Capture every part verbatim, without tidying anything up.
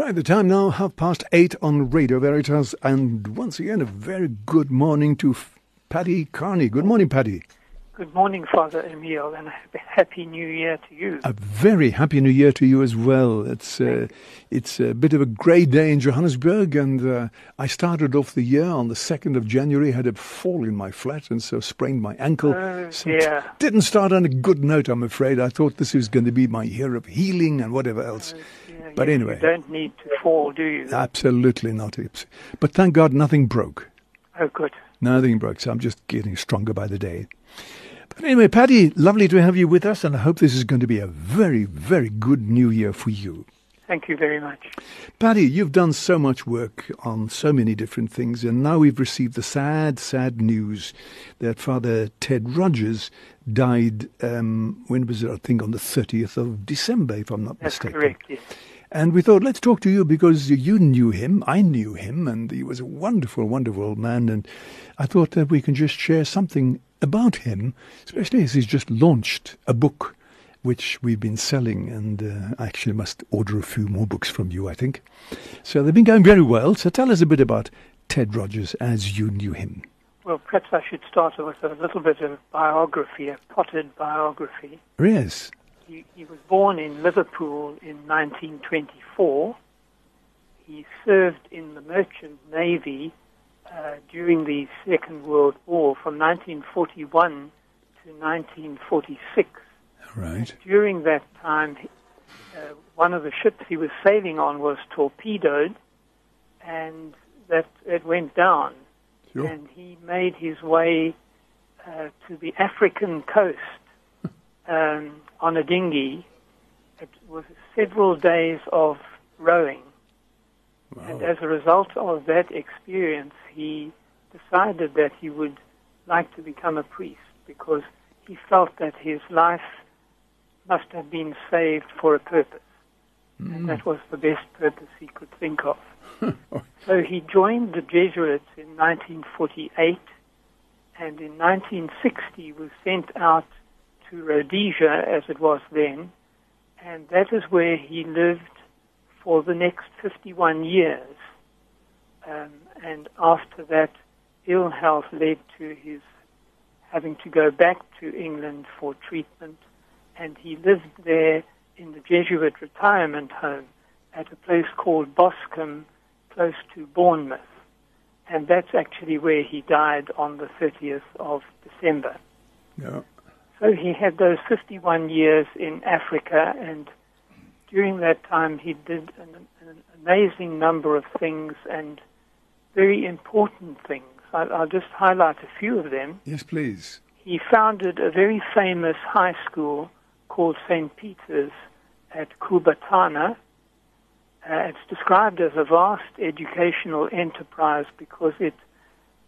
Right, the time now, half past eight on Radio Veritas, and once again a very good morning to Paddy Kearney. Good morning, Paddy. Good morning, Father Emil, and a happy new year to you. A very happy new year to you as well. It's uh, it's a bit of a grey day in Johannesburg, and uh, I started off the year on the second of January, had a fall in my flat, and so sprained my ankle. Uh, so yeah. Didn't start on a good note, I'm afraid. I thought this was going to be my year of healing and whatever else. Uh, yeah, but yeah, anyway. You don't need to fall, do you? Absolutely not. But thank God nothing broke. Oh, good. Nothing broke, so I'm just getting stronger by the day. But anyway, Paddy, lovely to have you with us, and I hope this is going to be a very, very good new year for you. Thank you very much. Paddy, you've done so much work on so many different things, and now we've received the sad, sad news that Father Ted Rogers died, um, when was it, I think on the thirtieth of December, if I'm not That's mistaken. That's correct, yes. And we thought, let's talk to you because you knew him, I knew him, and he was a wonderful, wonderful old man, and I thought that we can just share something about him, especially as he's just launched a book which we've been selling, and uh, I actually must order a few more books from you, I think. So they've been going very well. So tell us a bit about Ted Rogers as you knew him. Well, perhaps I should start with a little bit of biography, a potted biography. Yes. He, he was born in Liverpool in nineteen twenty-four. He served in the Merchant Navy Uh, during the Second World War from nineteen forty-one to nineteen forty-six. Right. And during that time, uh, one of the ships he was sailing on was torpedoed, and that it went down. Sure. And he made his way uh, to the African coast um, on a dinghy. It was several days of rowing. Wow. And as a result of that experience, he decided that he would like to become a priest because he felt that his life must have been saved for a purpose. Mm. And that was the best purpose he could think of. So he joined the Jesuits in nineteen forty-eight, and in nineteen sixty was sent out to Rhodesia, as it was then, and that is where he lived for the next fifty-one years, um, and after that, ill health led to his having to go back to England for treatment, and he lived there in the Jesuit retirement home at a place called Boscombe, close to Bournemouth, and that's actually where he died on the thirtieth of December. Yeah. So he had those fifty-one years in Africa, and during that time, he did an, an amazing number of things and very important things. I, I'll just highlight a few of them. Yes, please. He founded a very famous high school called Saint Peter's at Kubatana. Uh, it's described as a vast educational enterprise because it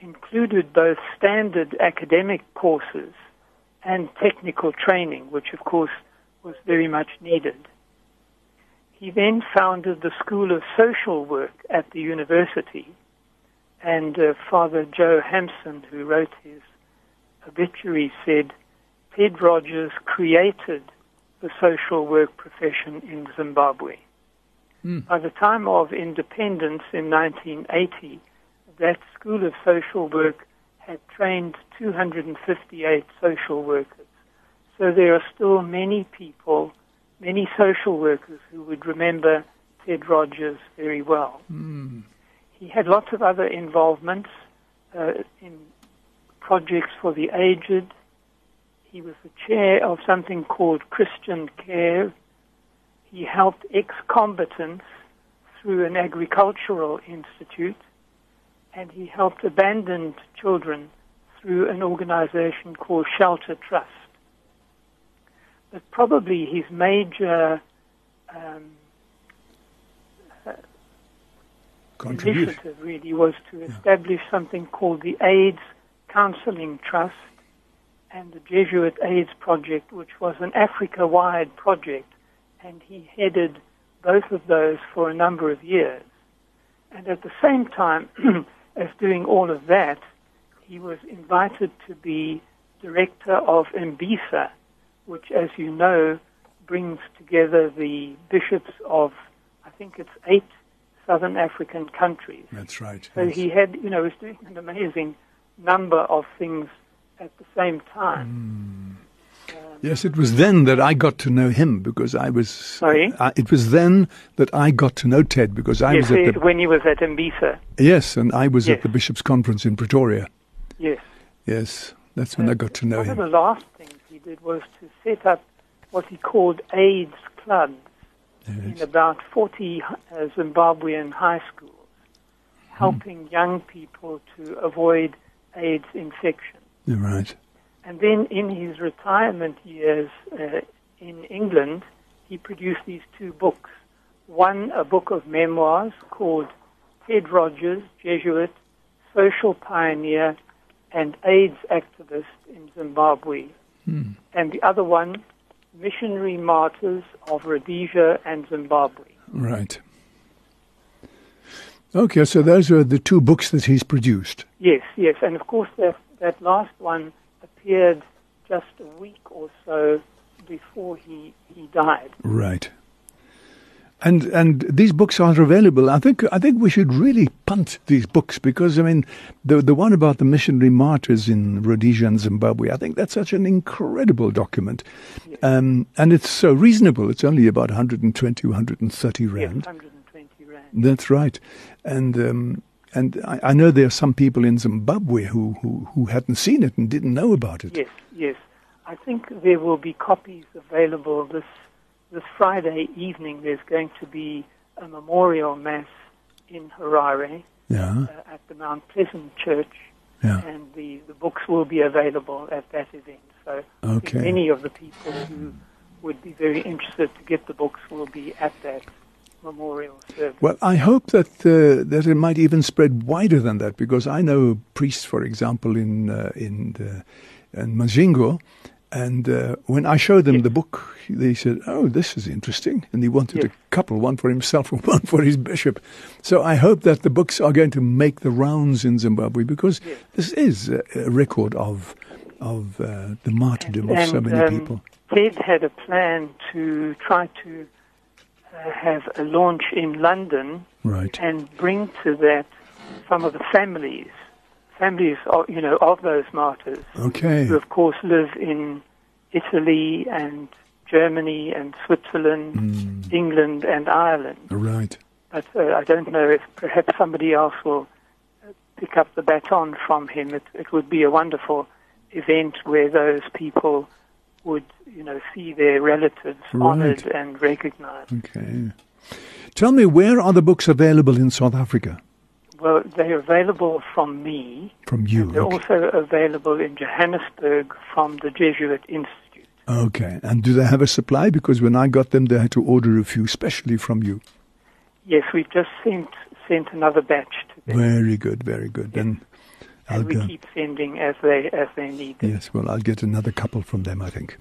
included both standard academic courses and technical training, which, of course, was very much needed. He then founded the School of Social Work at the university, and uh, Father Joe Hampson, who wrote his obituary, said, Ted Rogers created the social work profession in Zimbabwe. Mm. By the time of independence in nineteen eighty, that School of Social Work had trained two hundred fifty-eight social workers. So there are still many people many social workers who would remember Ted Rogers very well. Mm. He had lots of other involvements uh, in projects for the aged. He was the chair of something called Christian Care. He helped ex-combatants through an agricultural institute, and he helped abandoned children through an organization called Shelter Trust. But probably his major um, uh, initiative really was to establish yeah. something called the AIDS Counseling Trust and the Jesuit AIDS Project, which was an Africa-wide project, and he headed both of those for a number of years. And at the same time as doing all of that, he was invited to be director of Mbisa, which, as you know, brings together the bishops of I think it's eight Southern African countries. That's right. So yes. He had, you know, was doing an amazing number of things at the same time. Mm. Um, yes, it was then that I got to know him because I was... Sorry? I, it was then that I got to know Ted because I yes, was at the... when he was at Mbisa. Yes, and I was yes. at the Bishop's Conference in Pretoria. Yes. Yes, that's when uh, I got to know one him. One of the last things he did was to set up what he called AIDS clubs yes. in about forty uh, Zimbabwean high schools, helping hmm. young people to avoid AIDS infection. You're right. And then in his retirement years uh, in England, he produced these two books. One, a book of memoirs called Ted Rogers, Jesuit, Social Pioneer, and AIDS Activist in Zimbabwe. Hmm. And the other one, Missionary Martyrs of Rhodesia and Zimbabwe. Right. Okay, so those are the two books that he's produced. Yes, yes. And of course, they're that last one appeared just a week or so before he, he died. Right. And and these books are available. I think I think we should really punt these books because, I mean, the the one about the missionary martyrs in Rhodesia and Zimbabwe, I think that's such an incredible document. Yes. Um, and it's so reasonable. It's only about one hundred twenty, one hundred thirty rand. Yes, one hundred twenty rand. That's right. And... Um, And I, I know there are some people in Zimbabwe who, who, who hadn't seen it and didn't know about it. Yes, yes. I think there will be copies available this this Friday evening. There's going to be a memorial mass in Harare yeah. uh, at the Mount Pleasant Church, yeah. and the, the books will be available at that event. So okay. many of the people who would be very interested to get the books will be at that memorial service. Well, I hope that uh, that it might even spread wider than that, because I know priests, for example, in uh, in, the, in Manzingo, and uh, when I showed them yes. the book, they said, "Oh, this is interesting," and he wanted yes. a couple, one for himself and one for his bishop. So I hope that the books are going to make the rounds in Zimbabwe, because yes. this is a, a record of of uh, the martyrdom and, of so and, many um, people. Ted had a plan to try to have a launch in London right. and bring to that some of the families, families of, you know, of those martyrs okay. who, of course, live in Italy and Germany and Switzerland, mm. England and Ireland. Right. But uh, I don't know if perhaps somebody else will pick up the baton from him. It, it would be a wonderful event where those people would, you know, see their relatives right. honoured and recognised. Okay. Tell me, where are the books available in South Africa? Well, they're available from me. From you. They're okay. also available in Johannesburg from the Jesuit Institute. Okay. And do they have a supply? Because when I got them, they had to order a few, especially from you. Yes, we've just sent sent another batch to them. Very good, very good. Yes. And I'll and we go. keep sending as they as they need them. Yes, well, I'll get another couple from them, I think.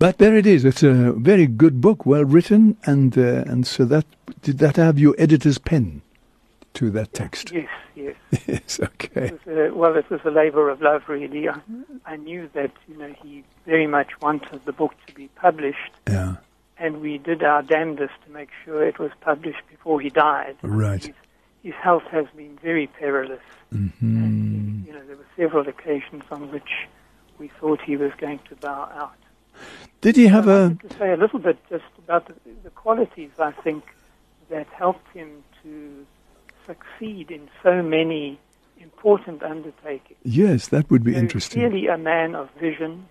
But there it is. It's a very good book, well written, and uh, and so that did that have your editor's pen to that text? Yes, yes, yes. Okay. It was a, well, it was a labour of love, really. I, I knew that you know he very much wanted the book to be published. Yeah. And we did our damnedest to make sure it was published before he died. Right. He's, His health has been very perilous. Mm-hmm. And, you know, there were several occasions on which we thought he was going to bow out. Did he have so a... I wanted to say a little bit just about the, the qualities, I think, that helped him to succeed in so many important undertakings. Yes, that would be so interesting. He was really a man of vision,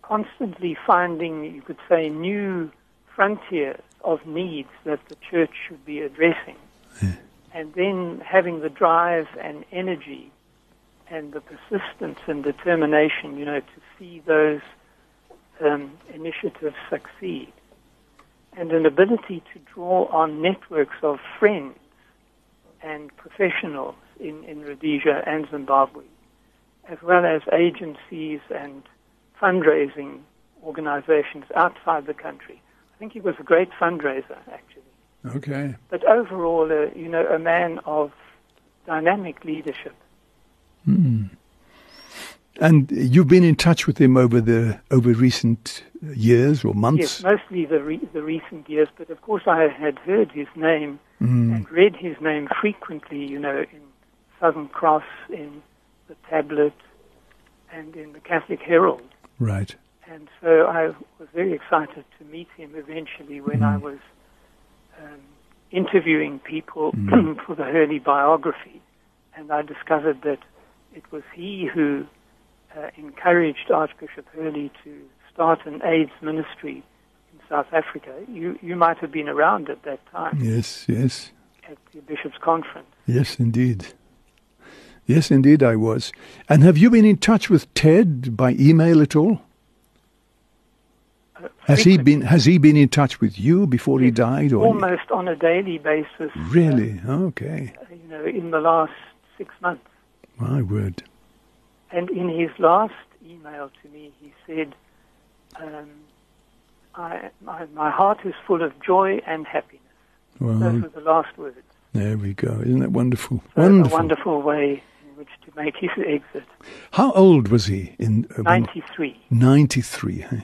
constantly finding, you could say, new frontiers of needs that the Church should be addressing. Yeah. And then having the drive and energy and the persistence and determination, you know, to see those um, initiatives succeed. And an ability to draw on networks of friends and professionals in, in Rhodesia and Zimbabwe, as well as agencies and fundraising organizations outside the country. I think he was a great fundraiser, actually. Okay. But overall, uh, you know, a man of dynamic leadership. Mm. And you've been in touch with them over the over recent years or months? Yes, mostly the re- the recent years. But of course, I had heard his name mm. and read his name frequently. You know, in Southern Cross, in the Tablet, and in the Catholic Herald. Right. And so I was very excited to meet him eventually when mm. I was um, interviewing people mm. for the Hurley biography, and I discovered that it was he who uh, encouraged Archbishop Hurley to start an AIDS ministry in South Africa. You you might have been around at that time. Yes, yes. At the Bishop's Conference. Yes, indeed. Yes, indeed I was. And have you been in touch with Ted by email at all? Has he been Has he been in touch with you before he died? Or almost on a daily basis. Really? Uh, okay. You know, in the last six months. My word. And in his last email to me, he said, um, I, my, my heart is full of joy and happiness. Well, those were the last words. There we go. Isn't that wonderful? So wonderful. A wonderful way in which to make his exit. How old was he? In uh, ninety-three. ninety-three, huh?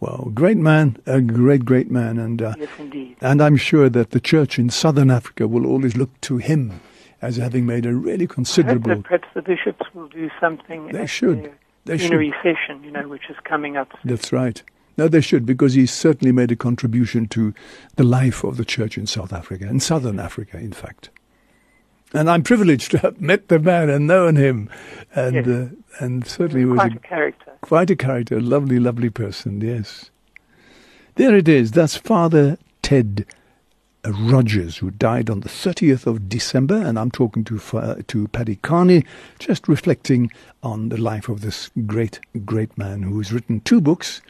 Well, great man, a great, great man. And, uh, yes, indeed. And I'm sure that the church in Southern Africa will always look to him as having made a really considerable... I hope that perhaps the bishops will do something they at should. Their they plenary should. session, you know, which is coming up. That's right. No, they should, because he's certainly made a contribution to the life of the church in South Africa, in Southern Africa, in fact. And I'm privileged to have met the man and known him. And yes. uh, and certainly was quite a, a character. Quite a character. A lovely, lovely person, yes. There it is. That's Father Ted Rogers, who died on the thirtieth of December. And I'm talking to, uh, to Paddy Kearney, just reflecting on the life of this great, great man who's written two books.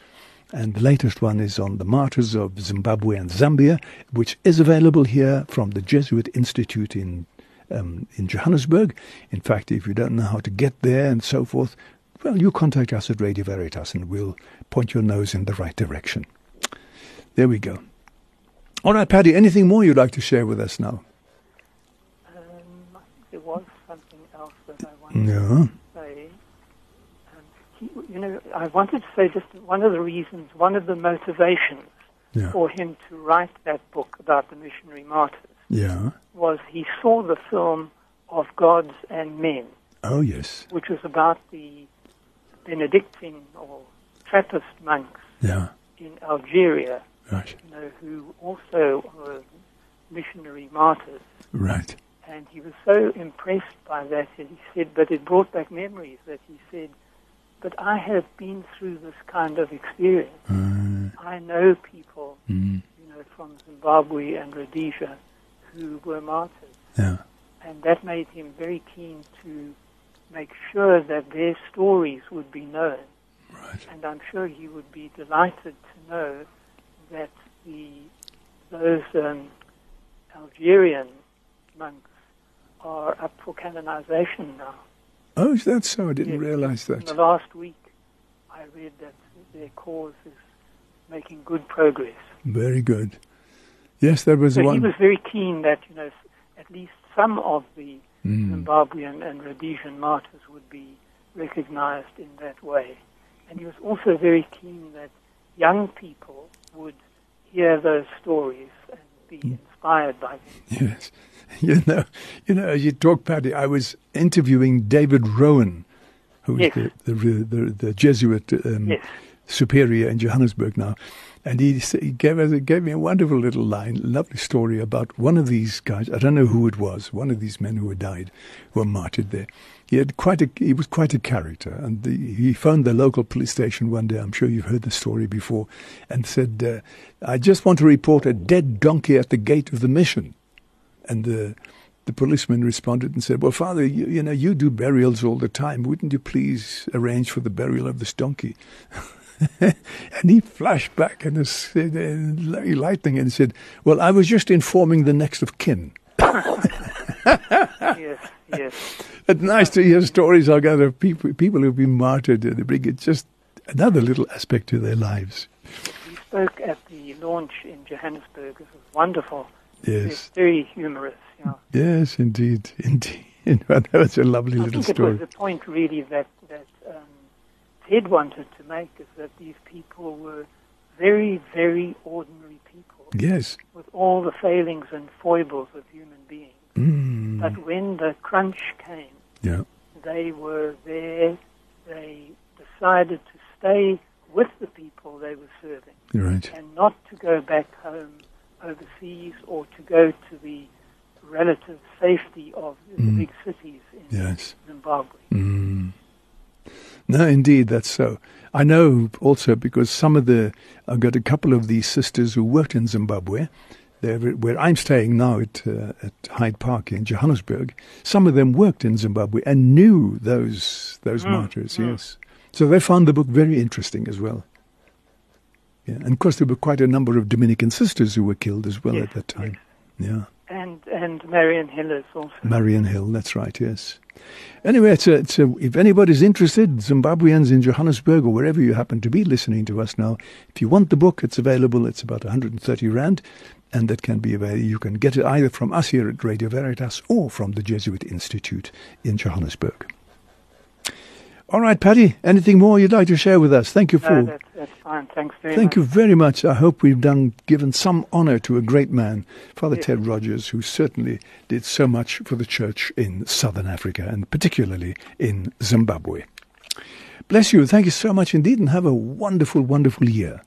And the latest one is on the martyrs of Zimbabwe and Zambia, which is available here from the Jesuit Institute in Um, in Johannesburg. In fact, if you don't know how to get there and so forth, well, you contact us at Radio Veritas and we'll point your nose in the right direction. There we go. All right, Paddy, anything more you'd like to share with us now? Um, I think there was something else that I wanted no. to say. Um, he, you know, I wanted to say just one of the reasons, one of the motivations yeah. for him to write that book about the missionary martyrs. Yeah. Was he saw the film of Gods and Men. Oh, yes. Which was about the Benedictine or Trappist monks yeah. in Algeria, right. you know, who also were missionary martyrs. Right. And he was so impressed by that, and he said, but it brought back memories that he said, but I have been through this kind of experience. Uh, I know people mm. you know, from Zimbabwe and Rhodesia who were martyrs. Yeah. And that made him very keen to make sure that their stories would be known. Right. And I'm sure he would be delighted to know that the those um, Algerian monks are up for canonization now. Oh, is that so? I didn't yes. realize that. In the last week, I read that their cause is making good progress. Very good. Yes, there was so one. He was very keen that, you know, at least some of the mm. Zimbabwean and Rhodesian martyrs would be recognized in that way. And he was also very keen that young people would hear those stories and be mm. inspired by them. Yes. You know, you know, as you talk, Paddy, I was interviewing David Rowan, who yes. is the, the, the, the Jesuit um, yes. superior in Johannesburg now. And he, he gave, us, gave me a wonderful little line, lovely story about one of these guys. I don't know who it was. One of these men who had died, who were martyred there. He had quite a. He was quite a character, and the, he phoned the local police station one day. I'm sure you've heard the story before, and said, uh, "I just want to report a dead donkey at the gate of the mission," and the. The policeman responded and said, well, Father, you, you know, you do burials all the time. Wouldn't you please arrange for the burial of this donkey? And he flashed back and said, uh, lightning and said, well, I was just informing the next of kin. Yes, yes. It's nice to hear stories like that of people, people who've been martyred, and they bring it just another little aspect to their lives. We spoke at the launch in Johannesburg. It was wonderful. Yes. It's very humorous. Yes, indeed, indeed. That was a lovely I little think story. It was the point really that, that um, Ted wanted to make, is that these people were very, very ordinary people. Yes. With all the failings and foibles of human beings. Mm. But when the crunch came, yeah. they were there, they decided to stay with the people they were serving. Right. And not to go back home overseas or to go to the relative safety of the mm. big cities in yes. Zimbabwe. Mm. No, indeed, that's so. I know also because some of the, I've got a couple of these sisters who worked in Zimbabwe, they're, where I'm staying now at, uh, at Hyde Park in Johannesburg. Some of them worked in Zimbabwe and knew those those mm. martyrs, mm. yes. So they found the book very interesting as well. Yeah, and of course there were quite a number of Dominican sisters who were killed as well yes, at that time. Yes. Yeah. And and Marian Hill is also. Marian Hill, that's right, yes. Anyway, it's a, it's a, if anybody's interested, Zimbabweans in Johannesburg or wherever you happen to be listening to us now, if you want the book, it's available. It's about one hundred thirty rand, and that can be available. You can get it either from us here at Radio Veritas or from the Jesuit Institute in Johannesburg. All right, Paddy, anything more you'd like to share with us? Thank you for... No, that's, that's fine. Thanks very Thank much. Thank you very much. I hope we've done given some honour to a great man, Father yes. Ted Rogers, who certainly did so much for the church in Southern Africa and particularly in Zimbabwe. Bless you. Thank you so much indeed, and have a wonderful, wonderful year.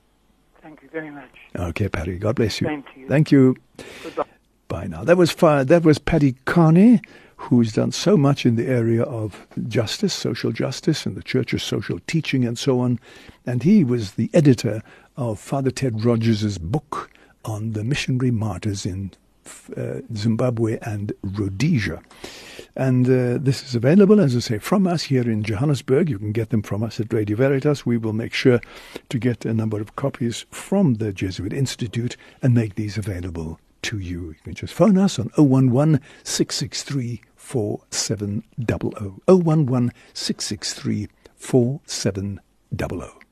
Thank you very much. Okay, Paddy. God bless you. Same to you. Thank you. Goodbye. Bye now. That was, fire. That was Paddy Kearney, who's done so much in the area of justice, social justice, and the church's social teaching and so on. And he was the editor of Father Ted Rogers' book on the missionary martyrs in uh, Zimbabwe and Rhodesia. And uh, this is available, as I say, from us here in Johannesburg. You can get them from us at Radio Veritas. We will make sure to get a number of copies from the Jesuit Institute and make these available to you. You can just phone us on zero one one, six six three, four seven zero zero. zero one one, six six three, four seven zero zero.